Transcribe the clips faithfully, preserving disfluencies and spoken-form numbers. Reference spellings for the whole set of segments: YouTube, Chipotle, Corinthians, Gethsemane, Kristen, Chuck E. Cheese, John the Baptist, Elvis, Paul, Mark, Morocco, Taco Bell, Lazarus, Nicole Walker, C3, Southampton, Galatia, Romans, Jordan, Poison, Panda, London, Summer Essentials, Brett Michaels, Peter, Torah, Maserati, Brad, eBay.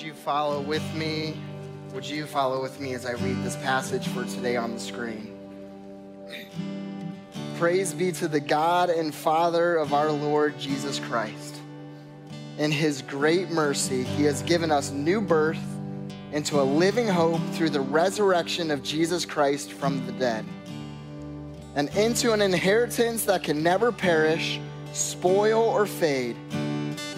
Would you follow with me? Would you follow with me as I read this passage for today on the screen? Praise be to the God and Father of our Lord Jesus Christ. In his great mercy, he has given us new birth into a living hope through the resurrection of Jesus Christ from the dead, and into an inheritance that can never perish, spoil, or fade.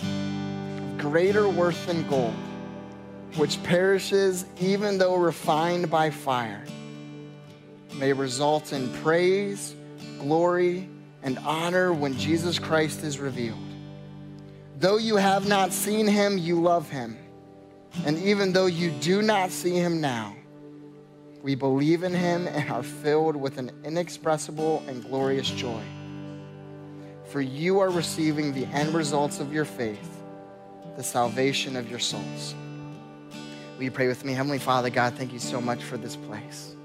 of greater worth than gold, which perishes even though refined by fire, may result in praise, glory, and honor when Jesus Christ is revealed. Though you have not seen him, you love him. And even though you do not see him now, we believe in him and are filled with an inexpressible and glorious joy. For you are receiving the end results of your faith, the salvation of your souls. Will you pray with me? Heavenly Father, God, thank you so much for this place.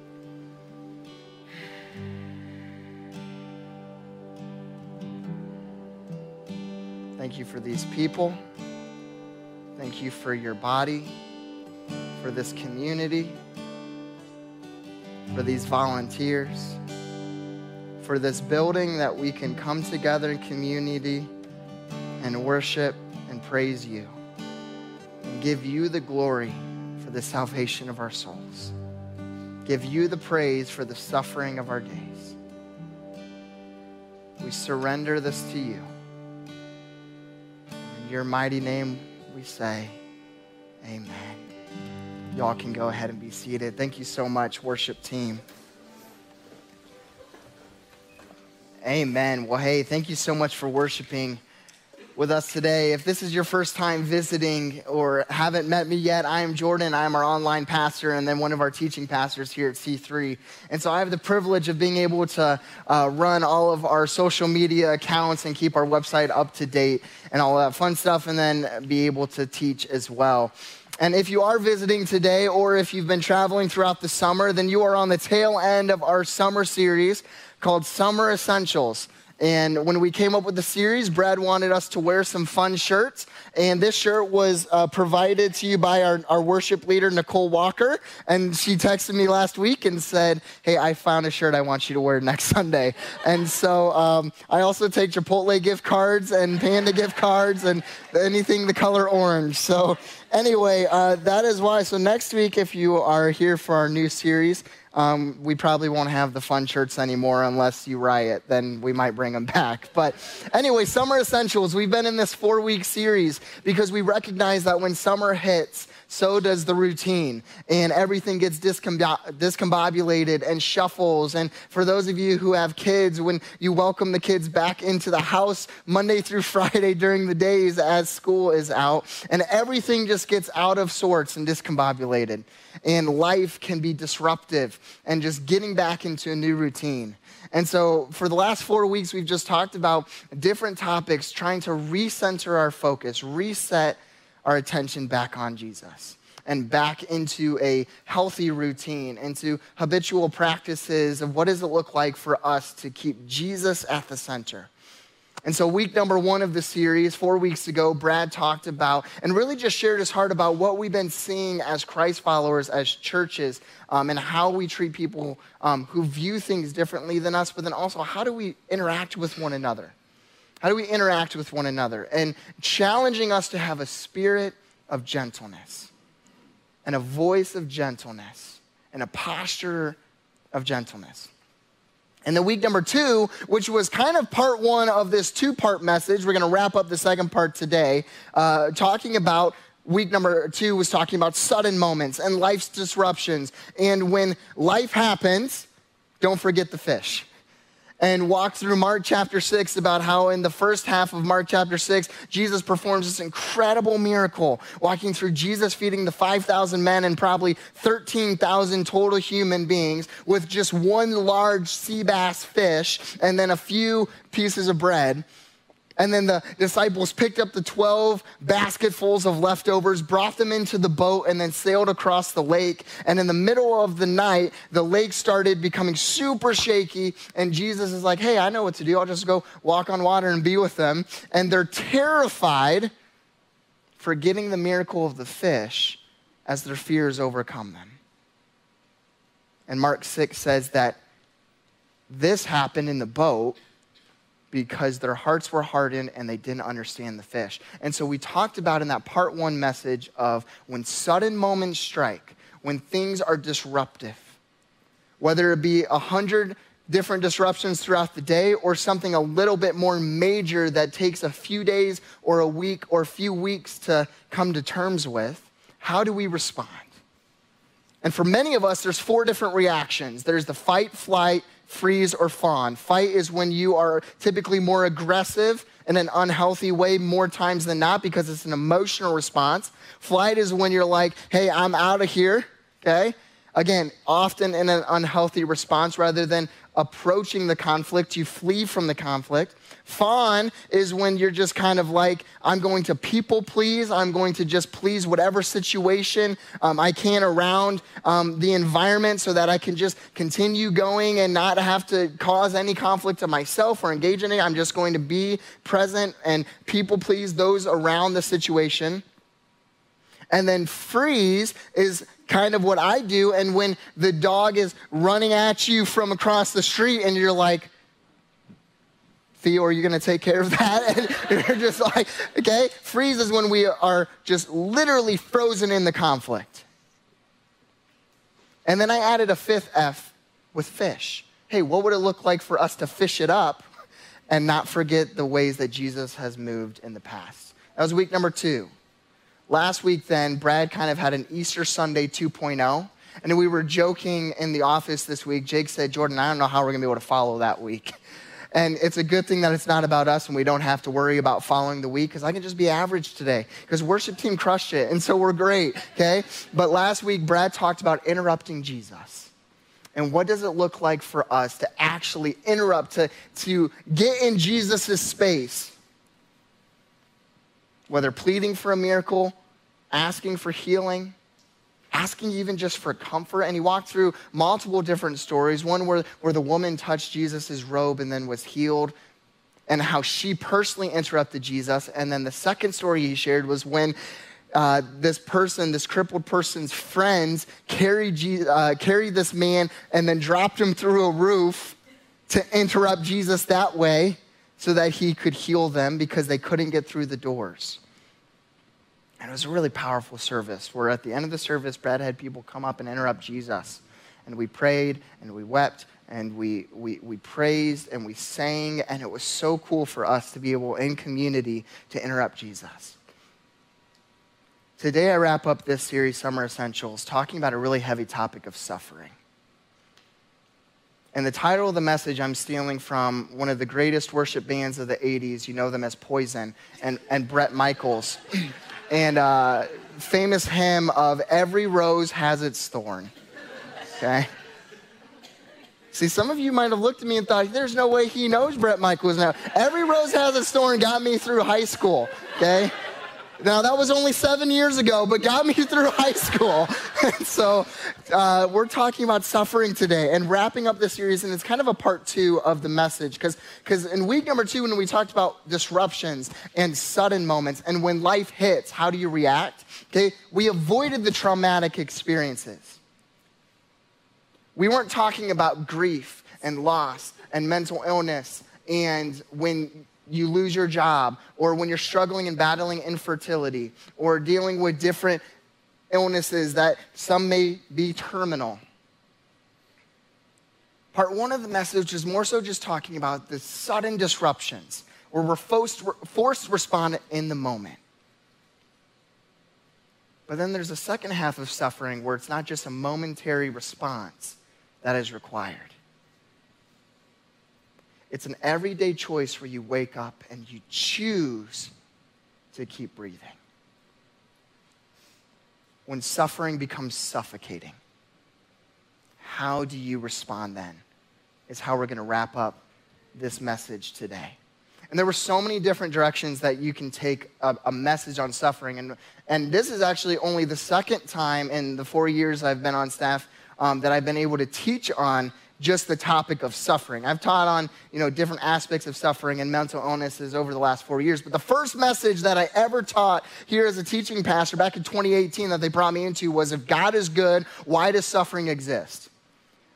Thank you for these people. Thank you for your body, for this community, for these volunteers, for this building that we can come together in community and worship and praise you and give you the glory for the salvation of our souls. Give you the praise for the suffering of our days. We surrender this to you. In your mighty name, we say, amen. Y'all can go ahead and be seated. Thank you so much, worship team. Amen. Well, hey, thank you so much for worshiping with us today. If this is your first time visiting or haven't met me yet, I am Jordan. I am our online pastor and then one of our teaching pastors here at C three. And so I have the privilege of being able to uh, run all of our social media accounts and keep our website up to date and all that fun stuff, and then be able to teach as well. And if you are visiting today, or if you've been traveling throughout the summer, then you are on the tail end of our summer series called Summer Essentials. And when we came up with the series, Brad wanted us to wear some fun shirts. And this shirt was uh, provided to you by our, our worship leader, Nicole Walker. And she texted me last week and said, hey, I found a shirt I want you to wear next Sunday. And so um, I also take Chipotle gift cards and Panda gift cards and anything the color orange. So anyway, uh, that is why. So next week, if you are here for our new series, Um, we probably won't have the fun shirts anymore unless you riot, then we might bring them back. But anyway, Summer Essentials, we've been in this four-week series because we recognize that when summer hits, so does the routine, and everything gets discomb- discombobulated and shuffles. And for those of you who have kids, when you welcome the kids back into the house Monday through Friday during the days as school is out, and everything just gets out of sorts and discombobulated, and life can be disruptive and just getting back into a new routine. And so for the last four weeks, we've just talked about different topics, trying to recenter our focus, reset our attention back on Jesus and back into a healthy routine, into habitual practices of what does it look like for us to keep Jesus at the center. And so week number one of the series, four weeks ago, Brad talked about and really just shared his heart about what we've been seeing as Christ followers, as churches, um, and how we treat people um, who view things differently than us, but then also how do we interact with one another? How do we interact with one another? And challenging us to have a spirit of gentleness and a voice of gentleness and a posture of gentleness. And then week number two, which was kind of part one of this two-part message, we're going to wrap up the second part today, uh, talking about week number two was talking about sudden moments and life's disruptions. And when life happens, don't forget the fish. and walked through Mark chapter six about how in the first half of Mark chapter six, Jesus performs this incredible miracle, walking through Jesus feeding the five thousand men and probably thirteen thousand total human beings with just one large sea bass fish and then a few pieces of bread. And then the disciples picked up the twelve basketfuls of leftovers, brought them into the boat, and then sailed across the lake. And in the middle of the night, the lake started becoming super shaky. And Jesus is like, hey, I know what to do. I'll just go walk on water and be with them. And they're terrified, forgetting the miracle of the fish as their fears overcome them. And Mark six says that this happened in the boat because their hearts were hardened and they didn't understand the fish. And so we talked about in that part one message of when sudden moments strike, when things are disruptive, whether it be a hundred different disruptions throughout the day or something a little bit more major that takes a few days or a week or a few weeks to come to terms with, how do we respond? And for many of us, there's four different reactions. There's the fight, flight, freeze, or fawn. Fight is when you are typically more aggressive in an unhealthy way more times than not because it's an emotional response. Flight is when you're like, hey, I'm out of here, okay? Again, often in an unhealthy response rather than approaching the conflict, you flee from the conflict. Fawn is when you're just kind of like, I'm going to people please. I'm going to just please whatever situation um, I can around um, the environment so that I can just continue going and not have to cause any conflict to myself or engage in it. I'm just going to be present and people please those around the situation. And then freeze is kind of what I do. And when the dog is running at you from across the street and you're like, Theo, are you going to take care of that? And you're just like, okay. Freeze is when we are just literally frozen in the conflict. And then I added a fifth F with fish. Hey, what would it look like for us to fish it up and not forget the ways that Jesus has moved in the past? That was week number two. Last week then, Brad kind of had an Easter Sunday two point oh. And we were joking in the office this week. Jake said, Jordan, I don't know how we're going to be able to follow that week. And it's a good thing that it's not about us and we don't have to worry about following the week because I can just be average today because worship team crushed it and so we're great, okay? But last week, Brad talked about interrupting Jesus. And what does it look like for us to actually interrupt, to, to get in Jesus' space? Whether pleading for a miracle, asking for healing, asking even just for comfort. And he walked through multiple different stories, one where, where the woman touched Jesus' robe and then was healed, and how she personally interrupted Jesus. And then the second story he shared was when uh, this person, this crippled person's friends carried, Je- uh, carried this man and then dropped him through a roof to interrupt Jesus that way so that he could heal them because they couldn't get through the doors. And it was a really powerful service where at the end of the service, Brad had people come up and interrupt Jesus. And we prayed and we wept and we, we, we praised and we sang. And it was so cool for us to be able in community to interrupt Jesus. Today I wrap up this series, Summer Essentials, talking about a really heavy topic of suffering. And the title of the message I'm stealing from one of the greatest worship bands of the eighties. You know them as Poison and, and Brett Michaels. And uh, famous hymn of every rose has its thorn, okay? See, some of you might have looked at me and thought, there's no way he knows Brett Michaels now. Every rose has its thorn got me through high school, okay? Now, that was only seven years ago, but got me through high school. so uh, we're talking about suffering today and wrapping up this series, and it's kind of a part two of the message because because in week number two, when we talked about disruptions and sudden moments and when life hits, how do you react? Okay, we avoided the traumatic experiences. We weren't talking about grief and loss and mental illness and when you lose your job, or when you're struggling and battling infertility, or dealing with different illnesses that some may be terminal. Part one of the message is more so just talking about the sudden disruptions, where we're forced, forced to respond in the moment. But then there's a second half of suffering where it's not just a momentary response that is required. It's an everyday choice where you wake up and you choose to keep breathing. When suffering becomes suffocating, how do you respond then? Is how we're going to wrap up this message today. And there were so many different directions that you can take a, a message on suffering. And, and this is actually only the second time in the four years I've been on staff um, that I've been able to teach on just the topic of suffering. I've taught on, you know, different aspects of suffering and mental illnesses over the last four years. But the first message that I ever taught here as a teaching pastor back in twenty eighteen that they brought me into was, if God is good, why does suffering exist?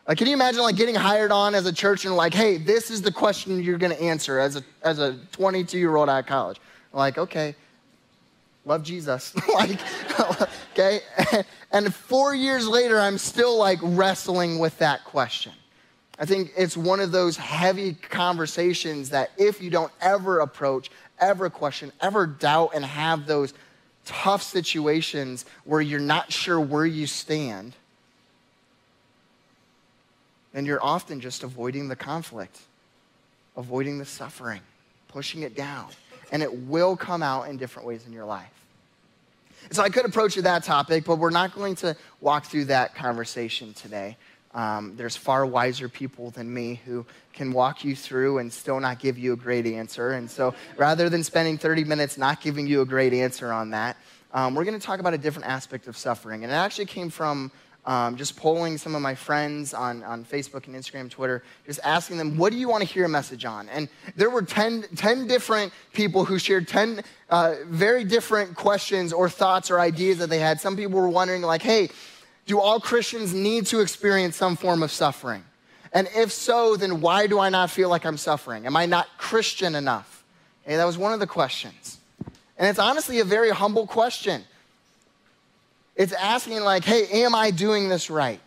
Like, can you imagine, like, getting hired on as a church and like, hey, this is the question you're going to answer as a as a twenty-two-year-old out of college. Like, okay, love Jesus. Like, okay. And four years later, I'm still, like, wrestling with that question. I think it's one of those heavy conversations that if you don't ever approach, ever question, ever doubt, and have those tough situations where you're not sure where you stand, then you're often just avoiding the conflict, avoiding the suffering, pushing it down, and it will come out in different ways in your life. So I could approach that topic, but we're not going to walk through that conversation today. Um, there's far wiser people than me who can walk you through and still not give you a great answer. And so rather than spending thirty minutes not giving you a great answer on that, um, we're going to talk about a different aspect of suffering. And it actually came from Um, just polling some of my friends on, on Facebook and Instagram, Twitter, just asking them, what do you want to hear a message on? And there were ten, ten different people who shared ten uh, very different questions or thoughts or ideas that they had. Some people were wondering, like, hey, do all Christians need to experience some form of suffering? And if so, then why do I not feel like I'm suffering? Am I not Christian enough? Hey, that was one of the questions. And it's honestly a very humble question. It's asking, like, hey, am I doing this right?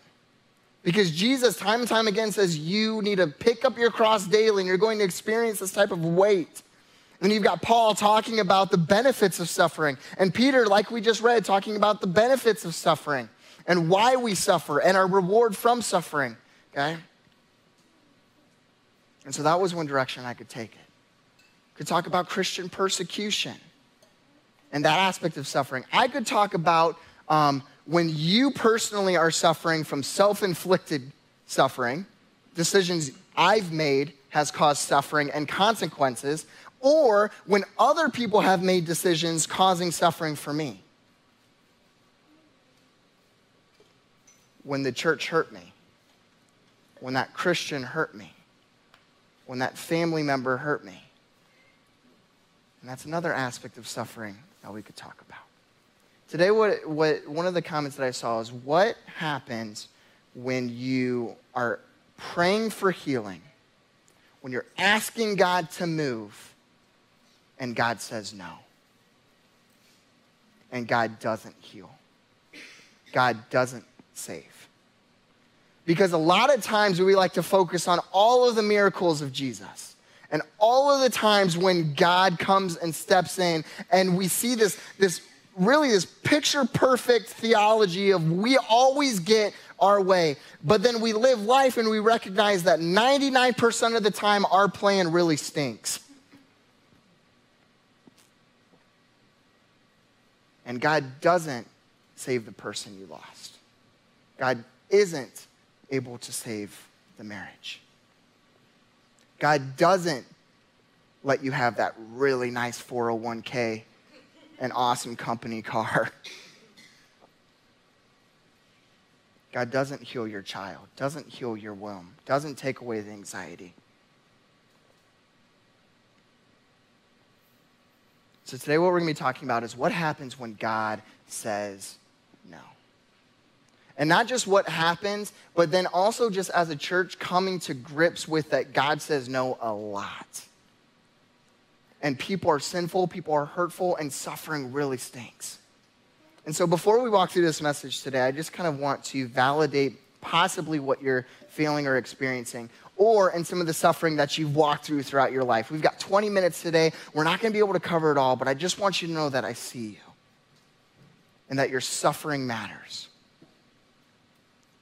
Because Jesus time and time again says you need to pick up your cross daily and you're going to experience this type of weight. And then you've got Paul talking about the benefits of suffering. And Peter, like we just read, talking about the benefits of suffering and why we suffer and our reward from suffering, okay? And so that was one direction I could take it. I could talk about Christian persecution and that aspect of suffering. I could talk about Um, when you personally are suffering from self-inflicted suffering, decisions I've made has caused suffering and consequences, or when other people have made decisions causing suffering for me. When the church hurt me, when that Christian hurt me, when that family member hurt me. And that's another aspect of suffering that we could talk about. Today, what, what, one of the comments that I saw is, what happens when you are praying for healing, when you're asking God to move, and God says no? And God doesn't heal. God doesn't save. Because a lot of times we like to focus on all of the miracles of Jesus. And all of the times when God comes and steps in, and we see this, this really this picture-perfect theology of we always get our way, but then we live life and we recognize that ninety-nine percent of the time our plan really stinks. And God doesn't save the person you lost. God isn't able to save the marriage. God doesn't let you have that really nice four oh one k an awesome company car. God doesn't heal your child, doesn't heal your womb, doesn't take away the anxiety. So today what we're going to be talking about is what happens when God says no. And not just what happens, but then also just as a church coming to grips with that God says no a lot. And people are sinful, people are hurtful, and suffering really stinks. And so before we walk through this message today, I just kind of want to validate possibly what you're feeling or experiencing, or in some of the suffering that you've walked through throughout your life. We've got twenty minutes today. We're not going to be able to cover it all, but I just want you to know that I see you and that your suffering matters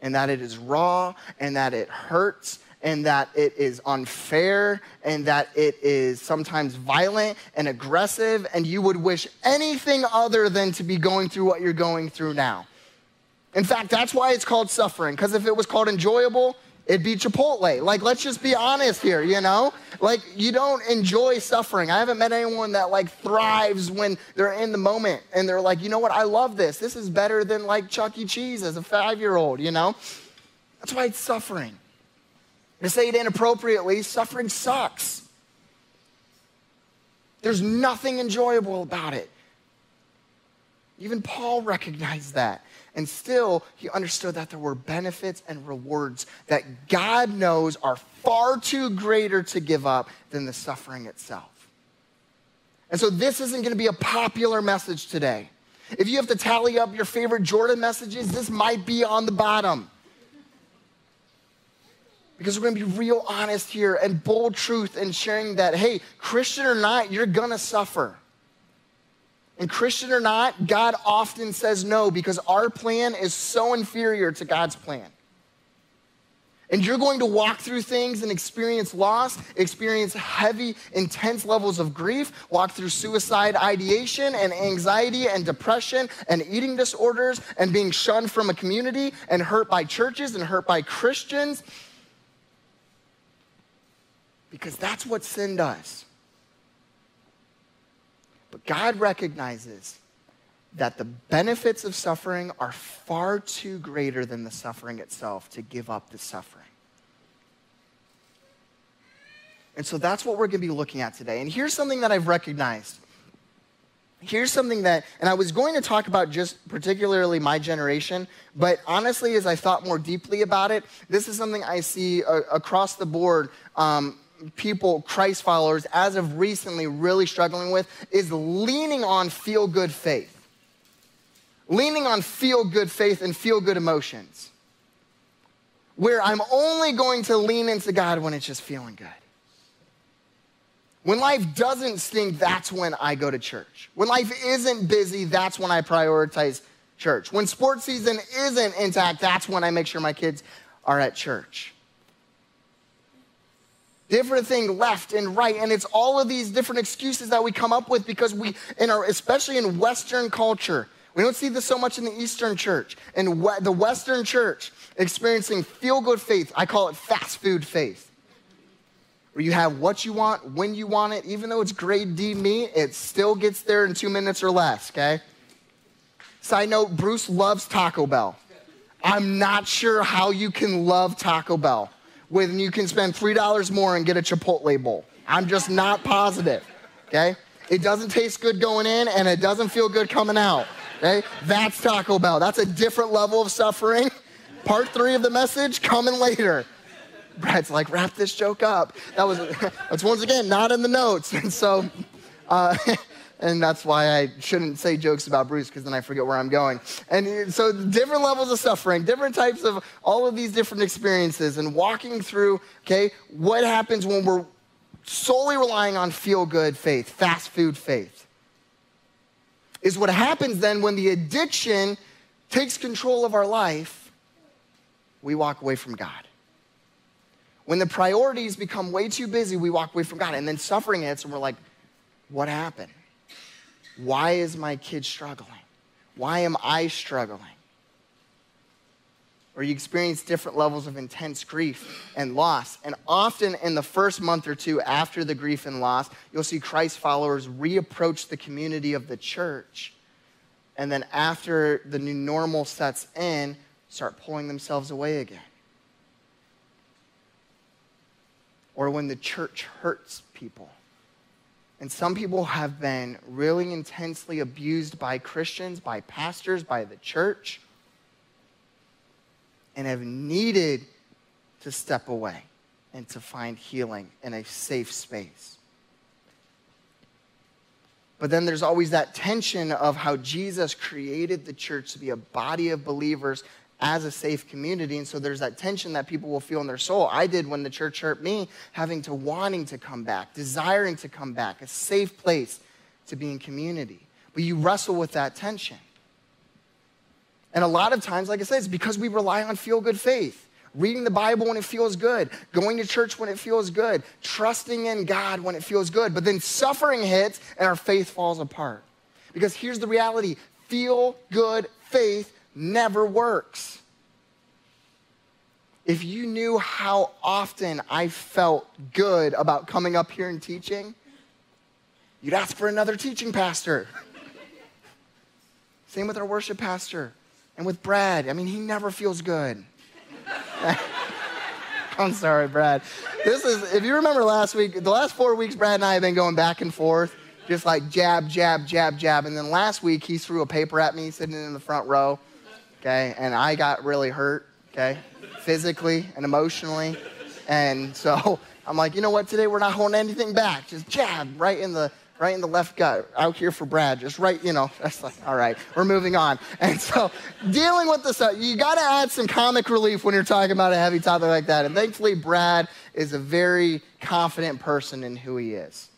and that it is raw and that it hurts and that it is unfair and that it is sometimes violent and aggressive, and you would wish anything other than to be going through what you're going through now. In fact, that's why it's called suffering, because if it was called enjoyable, it'd be Chipotle. Like, let's just be honest here, you know? Like, you don't enjoy suffering. I haven't met anyone that, like, thrives when they're in the moment and they're like, you know what, I love this. This is better than, like, Chuck E. Cheese as a five-year-old, you know? That's why it's suffering. To say it inappropriately, suffering sucks. There's nothing enjoyable about it. Even Paul recognized that. And still, he understood that there were benefits and rewards that God knows are far too greater to give up than the suffering itself. And so this isn't going to be a popular message today. If you have to tally up your favorite Jordan messages, this might be on the bottom. Because we're going to be real honest here and bold truth in sharing that, hey, Christian or not, you're going to suffer. And Christian or not, God often says no because our plan is so inferior to God's plan. And you're going to walk through things and experience loss, experience heavy, intense levels of grief, walk through suicide ideation and anxiety and depression and eating disorders and being shunned from a community and hurt by churches and hurt by Christians. Because that's what sin does. But God recognizes that the benefits of suffering are far too greater than the suffering itself to give up the suffering. And so that's what we're going to be looking at today. And here's something that I've recognized. Here's something that, and I was going to talk about just particularly my generation, but honestly, as I thought more deeply about it, this is something I see uh, across the board, um, people, Christ followers, as of recently really struggling with, is leaning on feel-good faith. Leaning on feel-good faith and feel-good emotions. Where I'm only going to lean into God when it's just feeling good. When life doesn't stink, that's when I go to church. When life isn't busy, that's when I prioritize church. When sports season isn't intact, that's when I make sure my kids are at church. Different thing left and right, and it's all of these different excuses that we come up with because we, in our, especially in Western culture, we don't see this so much in the Eastern church. In we, the Western church, experiencing feel-good faith, I call it fast food faith, where you have what you want, when you want it, even though it's grade D meat, it still gets there in two minutes or less, okay? Side note, Bruce loves Taco Bell. I'm not sure how you can love Taco Bell when you can spend three dollars more and get a Chipotle bowl. I'm just not positive, okay? It doesn't taste good going in, and it doesn't feel good coming out, okay? That's Taco Bell. That's a different level of suffering. Part three of the message, coming later. Brad's like, wrap this joke up. That was, that's once again, not in the notes. And so, uh, and that's why I shouldn't say jokes about Bruce, because then I forget where I'm going. And so different levels of suffering, different types of all of these different experiences and walking through, okay, what happens when we're solely relying on feel-good faith, fast food faith, is what happens then when the addiction takes control of our life, we walk away from God. When the priorities become way too busy, we walk away from God. And then suffering hits and we're like, what happened? Why is my kid struggling? Why am I struggling? Or you experience different levels of intense grief and loss. And often in the first month or two after the grief and loss, you'll see Christ followers reapproach the community of the church. And then after the new normal sets in, start pulling themselves away again. Or when the church hurts people. And some people have been really intensely abused by Christians, by pastors, by the church, and have needed to step away and to find healing in a safe space. But then there's always that tension of how Jesus created the church to be a body of believers as a safe community, and so there's that tension that people will feel in their soul. I did when the church hurt me, having to wanting to come back, desiring to come back, a safe place to be in community. But you wrestle with that tension. And a lot of times, like I said, it's because we rely on feel-good faith. reading the Bible when it feels good, going to church when it feels good, trusting in God when it feels good, but then suffering hits and our faith falls apart. Because here's the reality, feel good faith never works. If you knew how often I felt good about coming up here and teaching, you'd ask for another teaching pastor. Same with our worship pastor and with Brad. I mean, he never feels good. I'm sorry, Brad. This is, if you remember last week, the last four weeks, Brad and I have been going back and forth, just like jab, jab, jab, jab. And then last week, he threw a paper at me sitting in the front row, okay? And I got really hurt, okay? Physically and emotionally. And so I'm like, you know what? Today, we're not holding anything back. Just jab right in the right in the left gut, out here for Brad, just right, you know, that's like, all right, we're moving on. And so dealing with this, you gotta add some comic relief when you're talking about a heavy topic like that. And thankfully, Brad is a very confident person in who he is.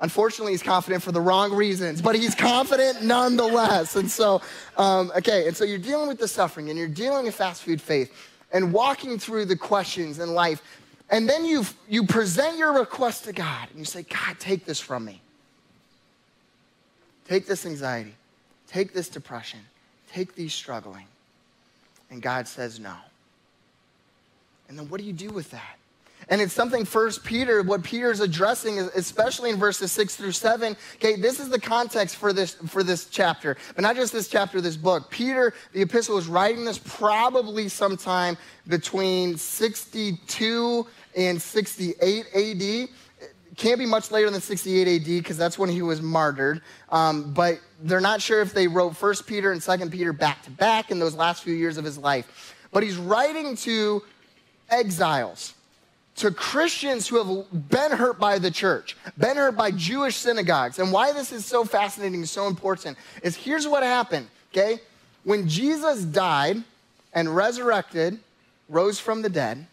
Unfortunately, he's confident for the wrong reasons, but he's confident nonetheless. And so, um, okay, and so you're dealing with the suffering and you're dealing with fast food faith and walking through the questions in life. And then you you present your request to God, and you say, God, take this from me. Take this anxiety. Take this depression. Take these struggling. And God says no. And then what do you do with that? And it's something First Peter, what Peter's addressing, especially in verses six through seven. Okay, this is the context for this for this chapter, but not just this chapter, this book. Peter, the epistle, is writing this probably sometime between sixty-two and sixty-eight A D. It can't be much later than sixty-eight A D because that's when he was martyred. Um, but they're not sure if they wrote First Peter and Second Peter back to back in those last few years of his life. But he's writing to exiles, to Christians who have been hurt by the church, been hurt by Jewish synagogues. And why this is so fascinating and so important is here's what happened, okay? When Jesus died and resurrected, rose from the dead,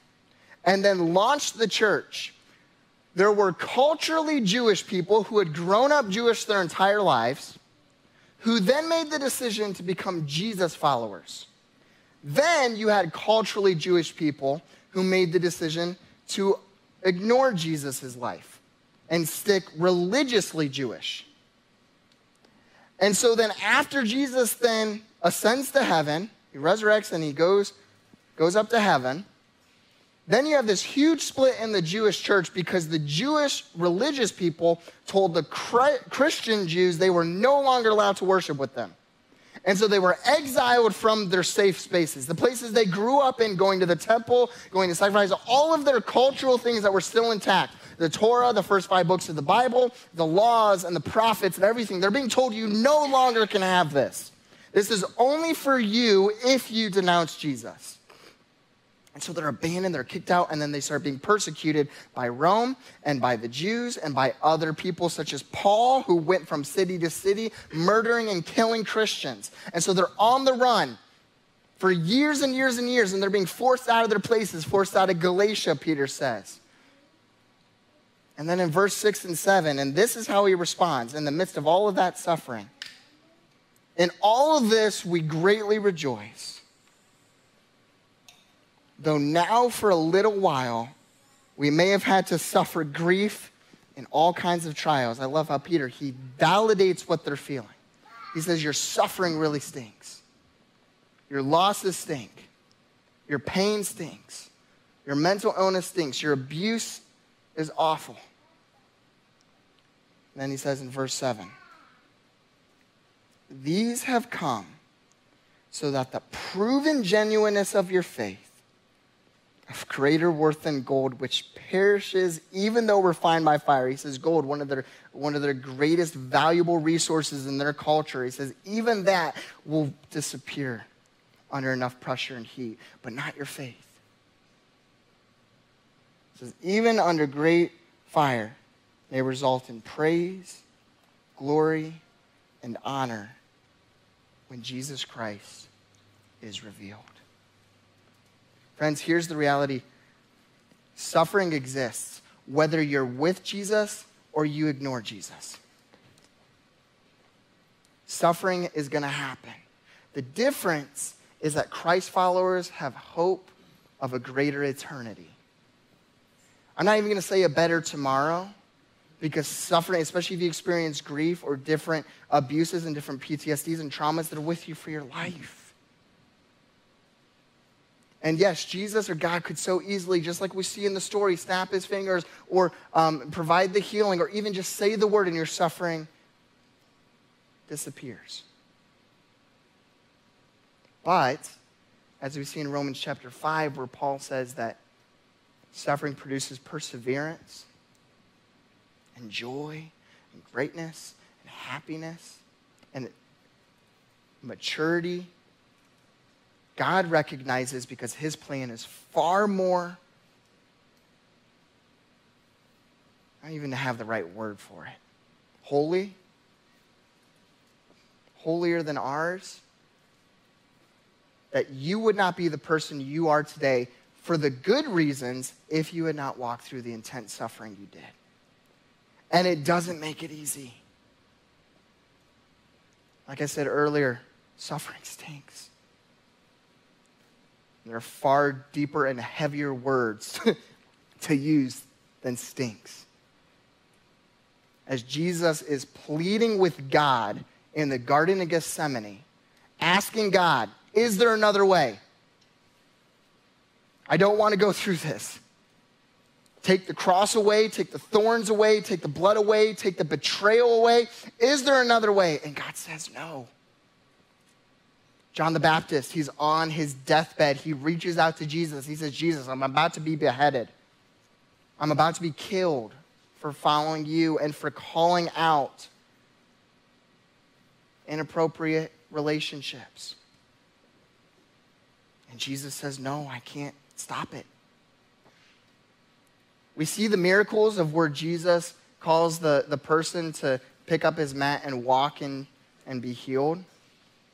and then launched the church, there were culturally Jewish people who had grown up Jewish their entire lives, who then made the decision to become Jesus followers. Then you had culturally Jewish people who made the decision to ignore Jesus' life and stick religiously Jewish. And so then after Jesus then ascends to heaven, he resurrects and he goes, goes up to heaven, then you have this huge split in the Jewish church because the Jewish religious people told the Christian Jews they were no longer allowed to worship with them. And so they were exiled from their safe spaces, the places they grew up in, going to the temple, going to sacrifice, all of their cultural things that were still intact. The Torah, the first five books of the Bible, the laws and the prophets and everything. They're being told you no longer can have this. This is only for you if you denounce Jesus. And so they're abandoned, they're kicked out, and then they start being persecuted by Rome and by the Jews and by other people such as Paul, who went from city to city murdering and killing Christians. And so they're on the run for years and years and years, and they're being forced out of their places, forced out of Galatia, Peter says. And then in verse six and seven, and this is how he responds in the midst of all of that suffering. In all of this, we greatly rejoice, though now for a little while, we may have had to suffer grief in all kinds of trials. I love how Peter, he validates what they're feeling. He says, your suffering really stinks. Your losses stink. Your pain stinks. Your mental illness stinks. Your abuse is awful. And then he says in verse seven, these have come so that the proven genuineness of your faith, of greater worth than gold, which perishes even though refined by fire. He says gold, one of their one of their greatest valuable resources in their culture. He says even that will disappear under enough pressure and heat, but not your faith. He says even under great fire may result in praise, glory, and honor when Jesus Christ is revealed. Friends, here's the reality. Suffering exists whether you're with Jesus or you ignore Jesus. Suffering is going to happen. The difference is that Christ followers have hope of a greater eternity. I'm not even going to say a better tomorrow, because suffering, especially if you experience grief or different abuses and different P T S Ds and traumas that are with you for your life. And yes, Jesus or God could so easily, just like we see in the story, snap his fingers or um, provide the healing or even just say the word and your suffering disappears. But as we see in Romans chapter five, where Paul says that suffering produces perseverance and joy and greatness and happiness and maturity, God recognizes, because his plan is far more, I don't even have the right word for it, holy, holier than ours, that you would not be the person you are today for the good reasons if you had not walked through the intense suffering you did. And it doesn't make it easy. Like I said earlier, suffering stinks. There are far deeper and heavier words to use than stinks. As Jesus is pleading with God in the Garden of Gethsemane, asking God, is there another way? I don't want to go through this. Take the cross away, take the thorns away, take the blood away, take the betrayal away. Is there another way? And God says no. John the Baptist, he's on his deathbed. He reaches out to Jesus. He says, Jesus, I'm about to be beheaded. I'm about to be killed for following you and for calling out inappropriate relationships. And Jesus says, no, I can't stop it. We see the miracles of where Jesus calls the, the person to pick up his mat and walk and, and be healed,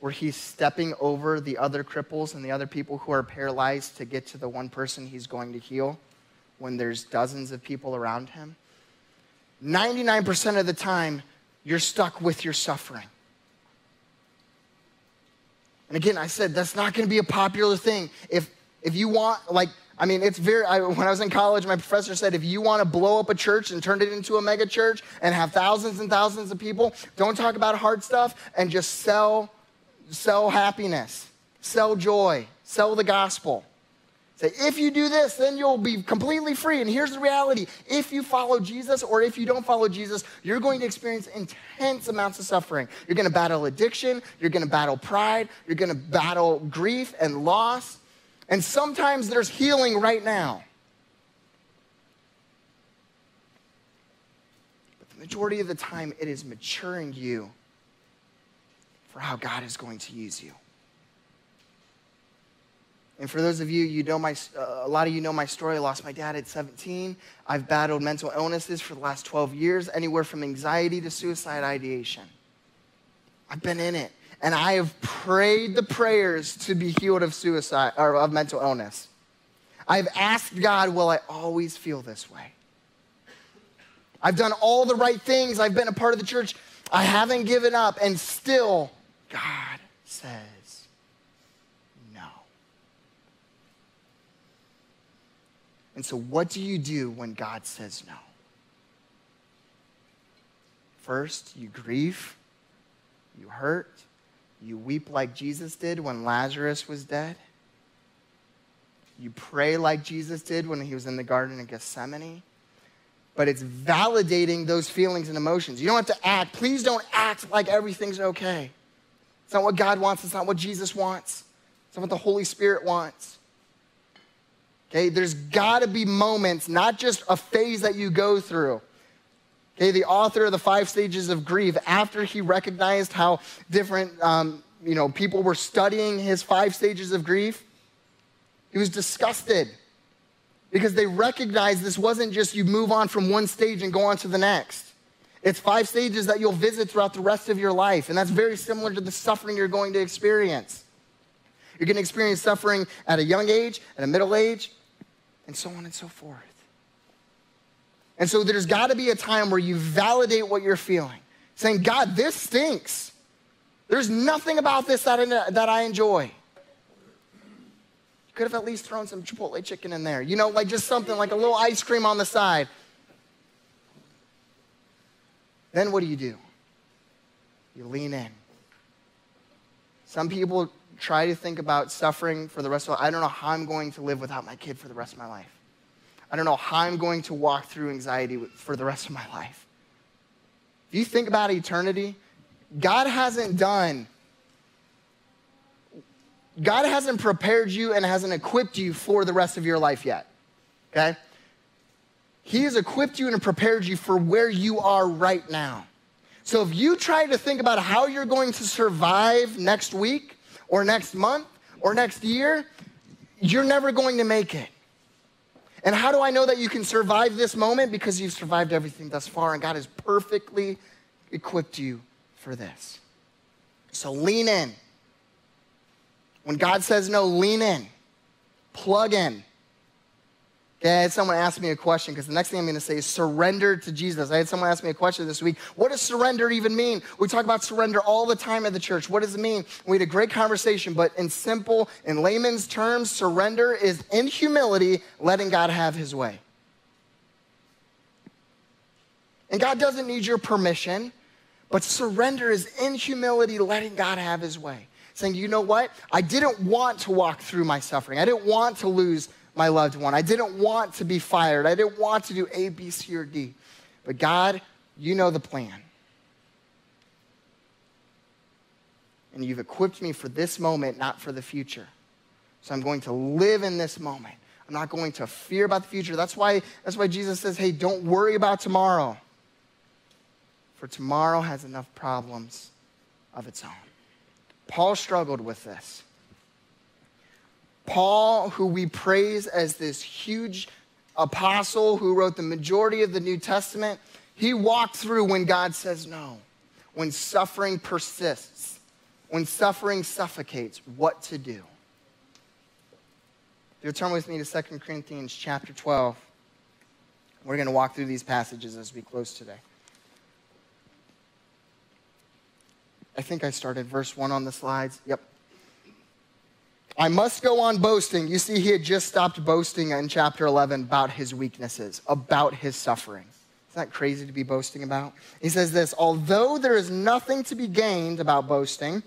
where he's stepping over the other cripples and the other people who are paralyzed to get to the one person he's going to heal when there's dozens of people around him. ninety-nine percent of the time, you're stuck with your suffering. And again, I said, that's not going to be a popular thing. If if you want, like, I mean, it's very, I, when I was in college, my professor said, if you want to blow up a church and turn it into a mega church and have thousands and thousands of people, don't talk about hard stuff and just sell, sell happiness, sell joy, sell the gospel. Say, if you do this, then you'll be completely free. And here's the reality. If you follow Jesus or if you don't follow Jesus, you're going to experience intense amounts of suffering. You're going to battle addiction. You're going to battle pride. You're going to battle grief and loss. And sometimes there's healing right now. But the majority of the time, it is maturing you for how God is going to use you. And for those of you, you know my, uh, a lot of you know my story. I lost my dad at seventeen. I've battled mental illnesses for the last twelve years, anywhere from anxiety to suicide ideation. I've been in it. And I have prayed the prayers to be healed of suicide or of mental illness. I've asked God, will I always feel this way? I've done all the right things. I've been a part of the church. I haven't given up. And still, God says, and so what do you do when God says no? First, you grieve, you hurt, you weep like Jesus did when Lazarus was dead. You pray like Jesus did when he was in the Garden of Gethsemane. But it's validating those feelings and emotions. You don't have to act. Please don't act like everything's okay. It's not what God wants. It's not what Jesus wants. It's not what the Holy Spirit wants. Okay, there's got to be moments, not just a phase that you go through. Okay, the author of the Five Stages of Grief, after he recognized how different, um, you know, people were studying his five stages of grief, he was disgusted because they recognized this wasn't just you move on from one stage and go on to the next. It's five stages that you'll visit throughout the rest of your life, and that's very similar to the suffering you're going to experience. You're going to experience suffering at a young age, at a middle age, and so on and so forth. And so there's got to be a time where you validate what you're feeling, saying, God, this stinks. There's nothing about this that I, that I enjoy. You could have at least thrown some Chipotle chicken in there. You know, like just something like a little ice cream on the side. Then what do you do? You lean in. Some people try to think about suffering for the rest of my life. I don't know how I'm going to live without my kid for the rest of my life. I don't know how I'm going to walk through anxiety for the rest of my life. If you think about eternity, God hasn't done, God hasn't prepared you and hasn't equipped you for the rest of your life yet, okay? He has equipped you and prepared you for where you are right now. So if you try to think about how you're going to survive next week or next month or next year, you're never going to make it. And how do I know that you can survive this moment? Because you've survived everything thus far, and God has perfectly equipped you for this. So lean in. When God says no, lean in. Plug in. Okay, I had someone ask me a question, because the next thing I'm going to say is surrender to Jesus. I had someone ask me a question this week. What does surrender even mean? We talk about surrender all the time at the church. What does it mean? We had a great conversation, but in simple, in layman's terms, surrender is, in humility, letting God have his way. And God doesn't need your permission, but surrender is, in humility, letting God have his way. Saying, you know what? I didn't want to walk through my suffering. I didn't want to lose my loved one. I didn't want to be fired. I didn't want to do A, B, C, or D. But God, you know the plan. And you've equipped me for this moment, not for the future. So I'm going to live in this moment. I'm not going to fear about the future. That's why, that's why Jesus says, hey, don't worry about tomorrow. For tomorrow has enough problems of its own. Paul struggled with this. Paul, who we praise as this huge apostle who wrote the majority of the New Testament, he walked through when God says no, when suffering persists, when suffering suffocates, what to do. You'll turn with me to Second Corinthians chapter twelve. We're going to walk through these passages as we close today. I think I started verse one on the slides. Yep. I must go on boasting. You see, he had just stopped boasting in chapter eleven about his weaknesses, about his suffering. Isn't that crazy to be boasting about? He says this, although there is nothing to be gained about boasting,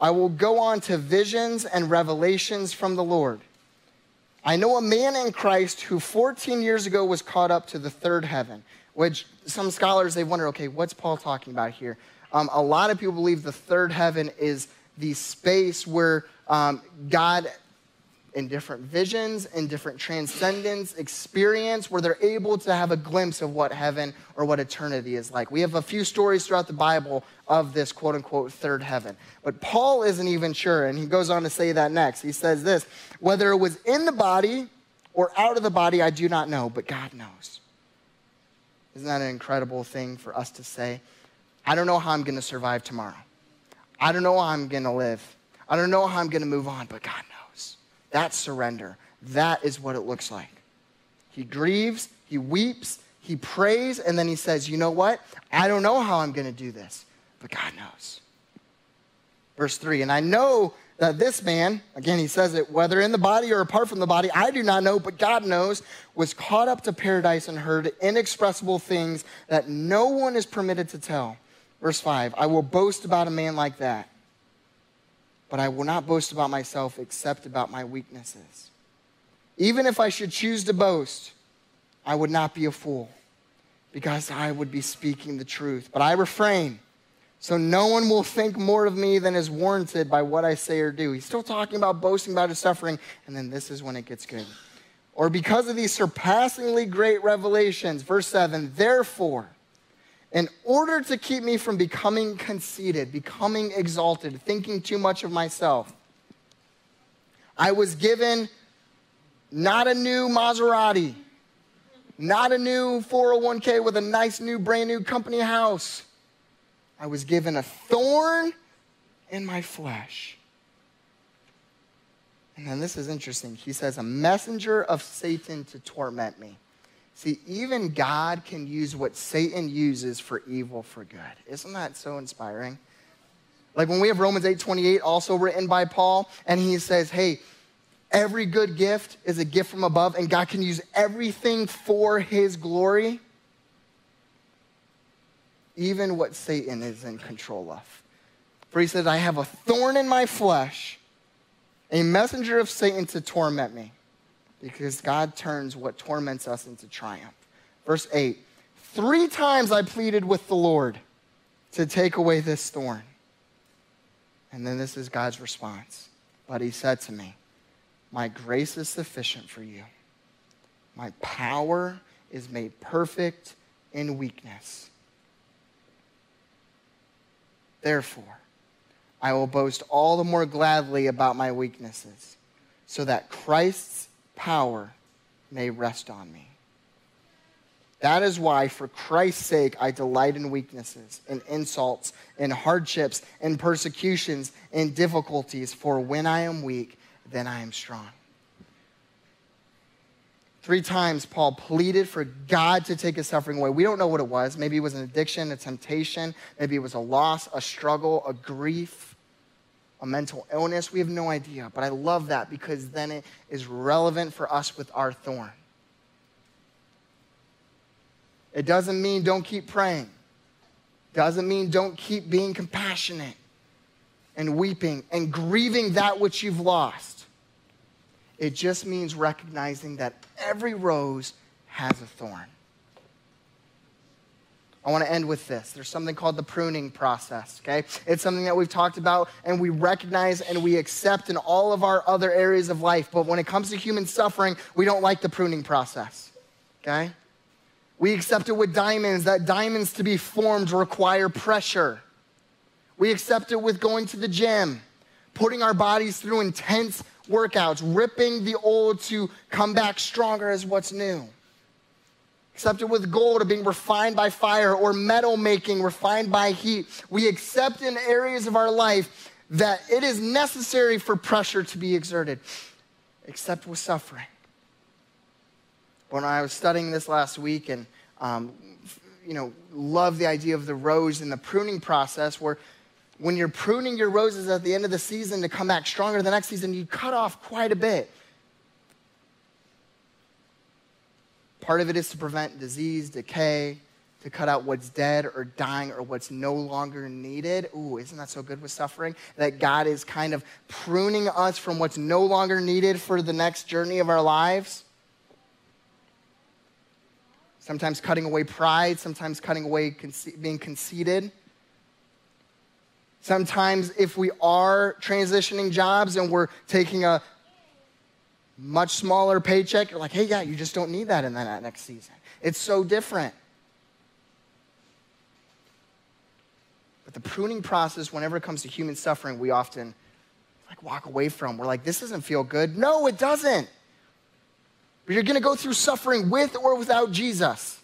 I will go on to visions and revelations from the Lord. I know a man in Christ who fourteen years ago was caught up to the third heaven, which some scholars, they wonder, okay, what's Paul talking about here? Um, a lot of people believe the third heaven is the space where Um, God, in different visions, in different transcendence, experience, where they're able to have a glimpse of what heaven or what eternity is like. We have a few stories throughout the Bible of this quote-unquote third heaven. But Paul isn't even sure, and he goes on to say that next. He says this, whether it was in the body or out of the body, I do not know, but God knows. Isn't that an incredible thing for us to say? I don't know how I'm going to survive tomorrow. I don't know how I'm going to live. I don't know how I'm going to move on, but God knows. That's surrender. That is what it looks like. He grieves, he weeps, he prays, and then he says, you know what? I don't know how I'm going to do this, but God knows. Verse three, and I know that this man, again, he says it, whether in the body or apart from the body, I do not know, but God knows, was caught up to paradise and heard inexpressible things that no one is permitted to tell. Verse five, I will boast about a man like that. But I will not boast about myself except about my weaknesses. Even if I should choose to boast, I would not be a fool, because I would be speaking the truth. But I refrain, so no one will think more of me than is warranted by what I say or do. He's still talking about boasting about his suffering, and then this is when it gets good. Or because of these surpassingly great revelations, verse seven, therefore, in order to keep me from becoming conceited, becoming exalted, thinking too much of myself, I was given not a new Maserati, not a new four oh one k with a nice new brand new company house. I was given a thorn in my flesh. And then this is interesting. He says, a messenger of Satan to torment me. See, even God can use what Satan uses for evil for good. Isn't that so inspiring? Like when we have Romans eight twenty-eight also written by Paul, and he says, hey, Every good gift is a gift from above, and God can use everything for his glory, even what Satan is in control of. For he says, I have a thorn in my flesh, a messenger of Satan to torment me, because God turns what torments us into triumph. Verse eight, three times I pleaded with the Lord to take away this thorn. And then this is God's response. But he said to me, my grace is sufficient for you. My power is made perfect in weakness. Therefore, I will boast all the more gladly about my weaknesses, so that Christ's power may rest on me. That is why, for Christ's sake, I delight in weaknesses, in insults, in hardships, in persecutions, in difficulties. For when I am weak, then I am strong. Three times Paul pleaded for God to take his suffering away. We don't know what it was. Maybe it was an addiction, a temptation. Maybe it was a loss, a struggle, a grief, a mental illness. We have no idea. But I love that, because then it is relevant for us with our thorn. It doesn't mean don't keep praying. Doesn't mean don't keep being compassionate and weeping and grieving that which you've lost. It just means recognizing that every rose has a thorn. I want to end with this. There's something called the pruning process, okay? It's something that we've talked about and we recognize and we accept in all of our other areas of life. But when it comes to human suffering, we don't like the pruning process, okay? We accept it with diamonds, that diamonds to be formed require pressure. We accept it with going to the gym, putting our bodies through intense workouts, ripping the old to come back stronger as what's new. Accept it with gold or being refined by fire, or metal making refined by heat. We accept in areas of our life that it is necessary for pressure to be exerted, except with suffering. When I was studying this last week and, um, you know, love the idea of the rose and the pruning process, where when you're pruning your roses at the end of the season to come back stronger the next season, you cut off quite a bit. Part of it is to prevent disease, decay, to cut out what's dead or dying or what's no longer needed. Ooh, isn't that so good with suffering? That God is kind of pruning us from what's no longer needed for the next journey of our lives. Sometimes cutting away pride, sometimes cutting away conce- being conceited. Sometimes if we are transitioning jobs and we're taking a much smaller paycheck, you're like, hey, yeah, you just don't need that in that next season. It's so different. But the pruning process, whenever it comes to human suffering, we often like walk away from. We're like, this doesn't feel good. No, it doesn't. But you're going to go through suffering with or without Jesus.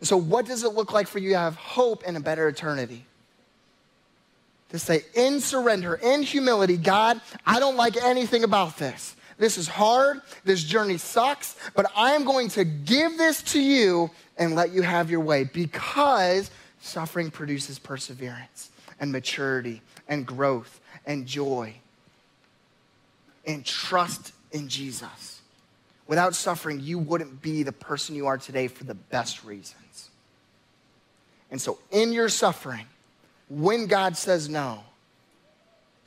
And so what does it look like for you to have hope in a better eternity? To say in surrender, in humility, God, I don't like anything about this. This is hard. This journey sucks. But I am going to give this to you and let you have your way, because suffering produces perseverance and maturity and growth and joy and trust in Jesus. Without suffering, you wouldn't be the person you are today for the best reasons. And so in your suffering, when God says no,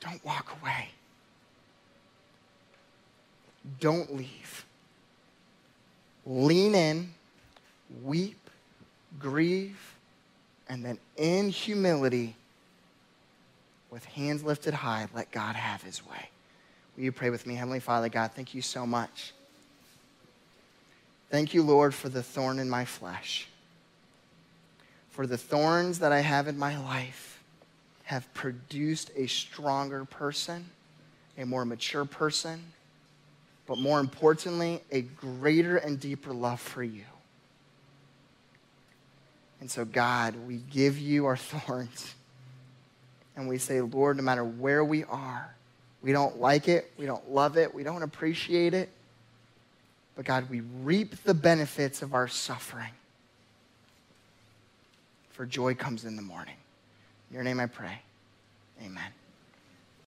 don't walk away. Don't leave. Lean in, weep, grieve, and then in humility, with hands lifted high, let God have his way. Will you pray with me? Heavenly Father, God, thank you so much. Thank you, Lord, for the thorn in my flesh. For the thorns that I have in my life have produced a stronger person, a more mature person, but more importantly, a greater and deeper love for you. And so, God, we give you our thorns. And we say, Lord, no matter where we are, we don't like it, we don't love it, we don't appreciate it. But God, we reap the benefits of our suffering. For joy comes in the morning. In your name I pray. Amen.